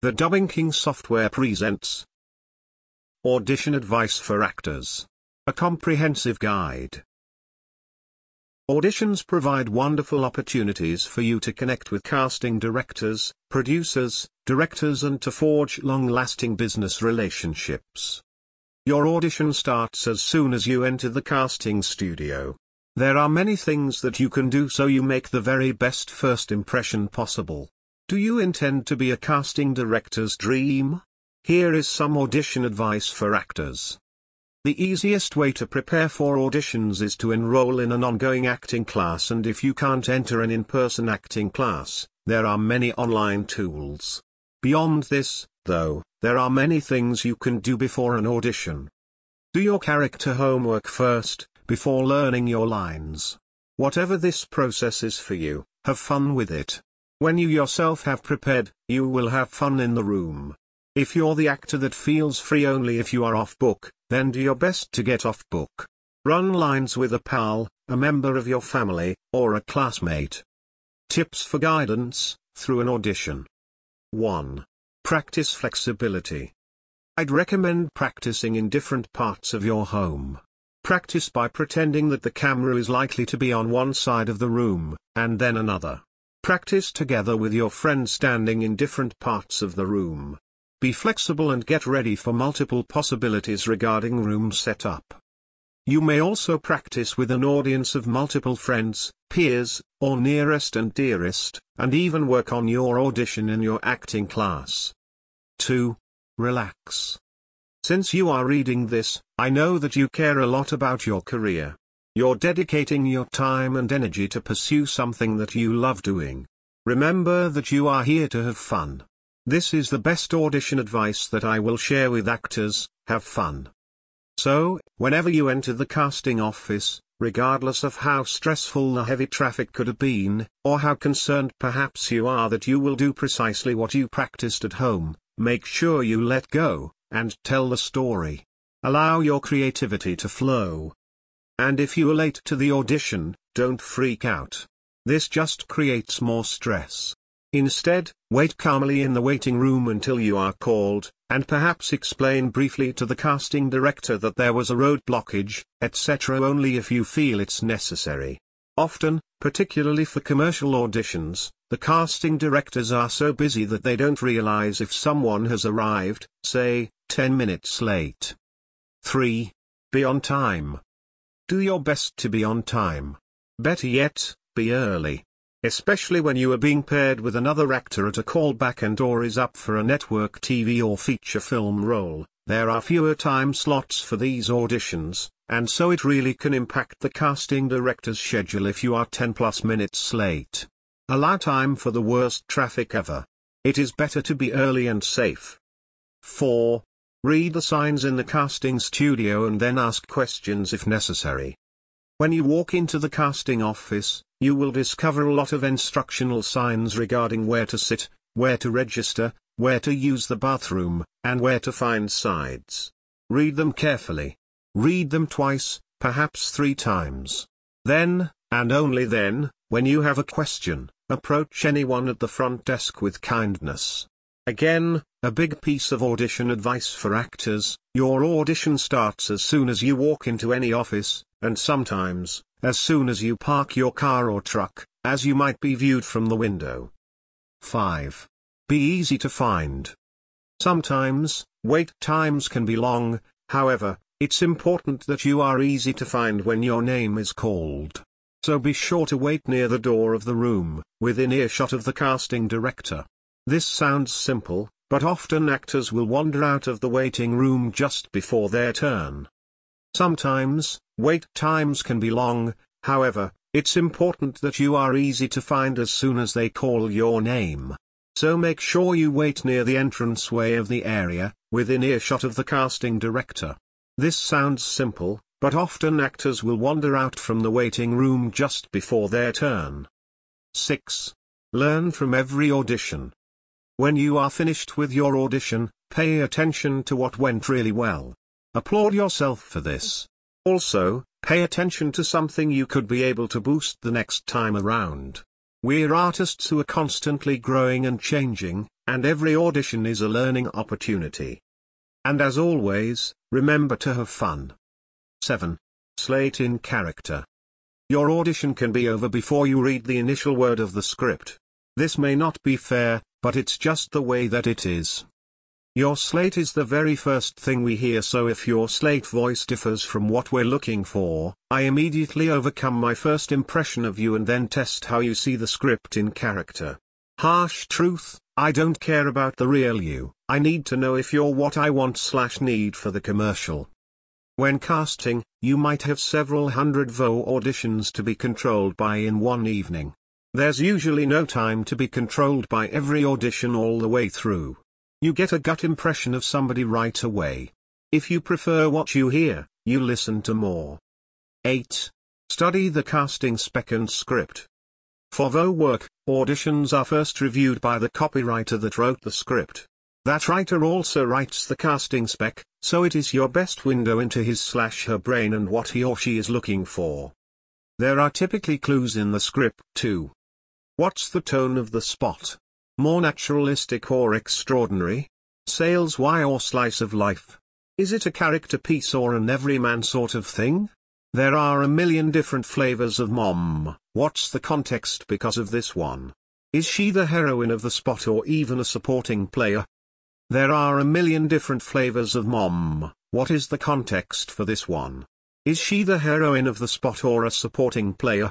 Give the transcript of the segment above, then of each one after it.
The Dubbing King Software presents Audition Advice for Actors, a comprehensive guide. Auditions provide wonderful opportunities for you to connect with casting directors, producers, and to forge long-lasting business relationships. Your audition starts as soon as you enter the casting studio. There are many things that you can do so you make the very best first impression possible. Do you intend to be a casting director's dream? Here is some audition advice for actors. The easiest way to prepare for auditions is to enroll in an ongoing acting class, and if you can't enter an in-person acting class, there are many online tools. Beyond this, though, there are many things you can do before an audition. Do your character homework first, before learning your lines. Whatever this process is for you, have fun with it. When you yourself have prepared, you will have fun in the room. If you're the actor that feels free only if you are off book, then do your best to get off book. Run lines with a pal, a member of your family, or a classmate. Tips for guidance through an audition. 1. Practice flexibility. I'd recommend practicing in different parts of your home. Practice by pretending that the camera is likely to be on one side of the room, and then another. Practice together with your friends standing in different parts of the room. Be flexible and get ready for multiple possibilities regarding room setup. You may also practice with an audience of multiple friends, peers, or nearest and dearest, and even work on your audition in your acting class. 2. Relax. Since you are reading this, I know that you care a lot about your career. You're dedicating your time and energy to pursue something that you love doing. Remember that you are here to have fun. This is the best audition advice that I will share with actors: have fun. So, whenever you enter the casting office, regardless of how stressful the heavy traffic could have been, or how concerned perhaps you are that you will do precisely what you practiced at home, make sure you let go, and tell the story. Allow your creativity to flow. And if you're late to the audition, don't freak out. This just creates more stress. Instead, wait calmly in the waiting room until you are called, and perhaps explain briefly to the casting director that there was a road blockage, etc. only if you feel it's necessary. Often, particularly for commercial auditions, the casting directors are so busy that they don't realize if someone has arrived, say, 10 minutes late. 3. Be on time. Do your best to be on time. Better yet, be early. Especially when you are being paired with another actor at a callback and/or is up for a network TV or feature film role, there are fewer time slots for these auditions, and so it really can impact the casting director's schedule if you are 10+ minutes late. Allow time for the worst traffic ever. It is better to be early and safe. 4. Read the signs in the casting studio and then ask questions if necessary. When you walk into the casting office, you will discover a lot of instructional signs regarding where to sit, where to register, where to use the bathroom, and where to find sides. Read them carefully. Read them twice, perhaps 3 times. Then, and only then, when you have a question, approach anyone at the front desk with kindness. Again, a big piece of audition advice for actors: your audition starts as soon as you walk into any office, and sometimes, as soon as you park your car or truck, as you might be viewed from the window. 5. Be easy to find. Sometimes, wait times can be long, however, it's important that you are easy to find when your name is called. So be sure to wait near the door of the room, within earshot of the casting director. This sounds simple, but often actors will wander out of the waiting room just before their turn. Sometimes, wait times can be long, however, it's important that you are easy to find as soon as they call your name. So make sure you wait near the entranceway of the area, within earshot of the casting director. This sounds simple, but often actors will wander out from the waiting room just before their turn. 6. Learn from every audition. When you are finished with your audition, pay attention to what went really well. Applaud yourself for this. Also, pay attention to something you could be able to boost the next time around. We're artists who are constantly growing and changing, And every audition is a learning opportunity. And as always, remember to have fun. 7. Slate in character. Your audition can be over before you read the initial word of the script. This may not be fair, but it's just the way that it is. Your slate is the very first thing we hear, so if your slate voice differs from what we're looking for, I immediately overcome my first impression of you and then test how you see the script in character. Harsh truth, I don't care about the real you, I need to know if you're what I want/need for the commercial. When casting, you might have several hundred VO auditions to be controlled by in one evening. There's usually no time to be controlled by every audition all the way through. You get a gut impression of somebody right away. If you prefer what you hear, you listen to more. 8. Study the casting spec and script. For VO work, auditions are first reviewed by the copywriter that wrote the script. That writer also writes the casting spec, so it is your best window into his/her brain and what he or she is looking for. There are typically clues in the script too. What's the tone of the spot? More naturalistic or extraordinary? Sales wire or slice of life? Is it a character piece or an everyman sort of thing? There are a million different flavors of mom. What's the context because of this one? Is she the heroine of the spot or even a supporting player? There are a million different flavors of mom. What is the context for this one? Is she the heroine of the spot or a supporting player?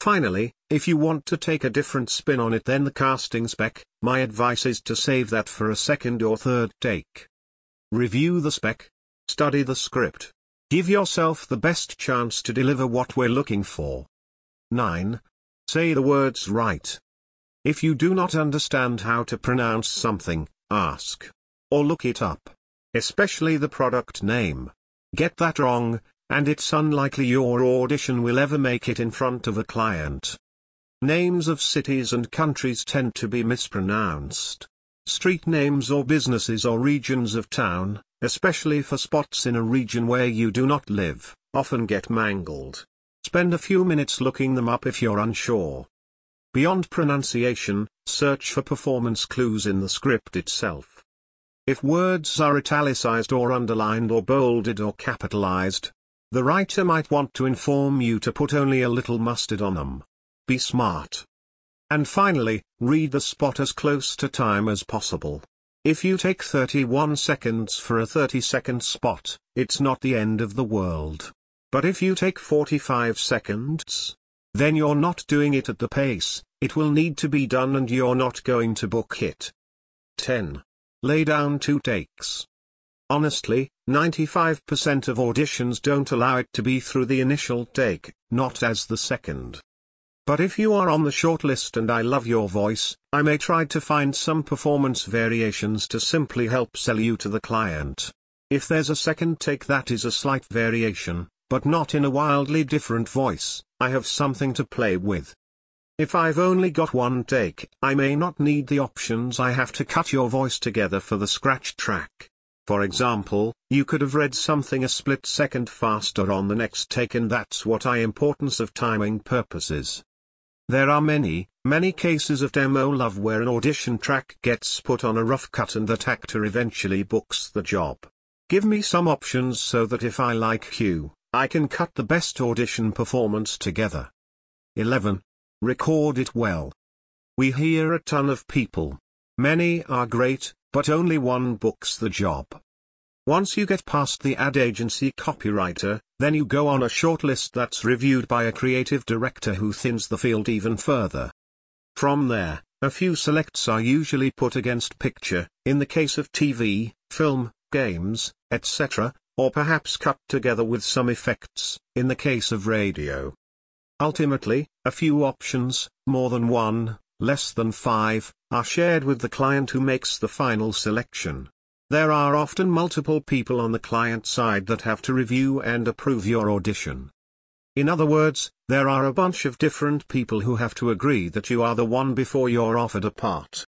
Finally, if you want to take a different spin on it than the casting spec, my advice is to save that for a second or third take. Review the spec. Study the script. Give yourself the best chance to deliver what we're looking for. 9. Say the words right. If you do not understand how to pronounce something, ask. Or look it up. Especially the product name. Get that wrong, and it's unlikely your audition will ever make it in front of a client. Names of cities and countries tend to be mispronounced. Street names or businesses or regions of town, especially for spots in a region where you do not live, often get mangled. Spend a few minutes looking them up if you're unsure. Beyond pronunciation, search for performance clues in the script itself. If words are italicized or underlined or bolded or capitalized, the writer might want to inform you to put only a little mustard on them. Be smart. And finally, read the spot as close to time as possible. If you take 31 seconds for a 30-second spot, it's not the end of the world. But if you take 45 seconds, then you're not doing it at the pace, it will need to be done and you're not going to book it. 10. Lay down 2 takes. Honestly, 95% of auditions don't allow it to be through the initial take, not as the second. But if you are on the shortlist and I love your voice, I may try to find some performance variations to simply help sell you to the client. If there's a second take that is a slight variation, but not in a wildly different voice, I have something to play with. If I've only got 1 take, I may not need the options. I have to cut your voice together for the scratch track. For example, you could have read something a split second faster on the next take, and that's what I importance of timing purposes. There are many, many cases of demo love where an audition track gets put on a rough cut and that actor eventually books the job. Give me some options so that if I like you, I can cut the best audition performance together. 11. Record it well. We hear a ton of people. Many are great, but only one books the job. Once you get past the ad agency copywriter, then you go on a shortlist that's reviewed by a creative director who thins the field even further. From there, a few selects are usually put against picture, in the case of TV, film, games, etc., or perhaps cut together with some effects, in the case of radio. Ultimately, a few options, more than 1, less than 5, are shared with the client who makes the final selection. There are often multiple people on the client side that have to review and approve your audition. In other words, there are a bunch of different people who have to agree that you are the one before you're offered a part.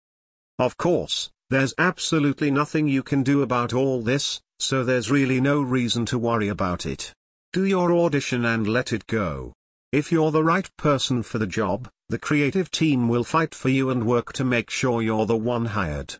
Of course, there's absolutely nothing you can do about all this, so there's really no reason to worry about it. Do your audition and let it go. If you're the right person for the job, the creative team will fight for you and work to make sure you're the one hired.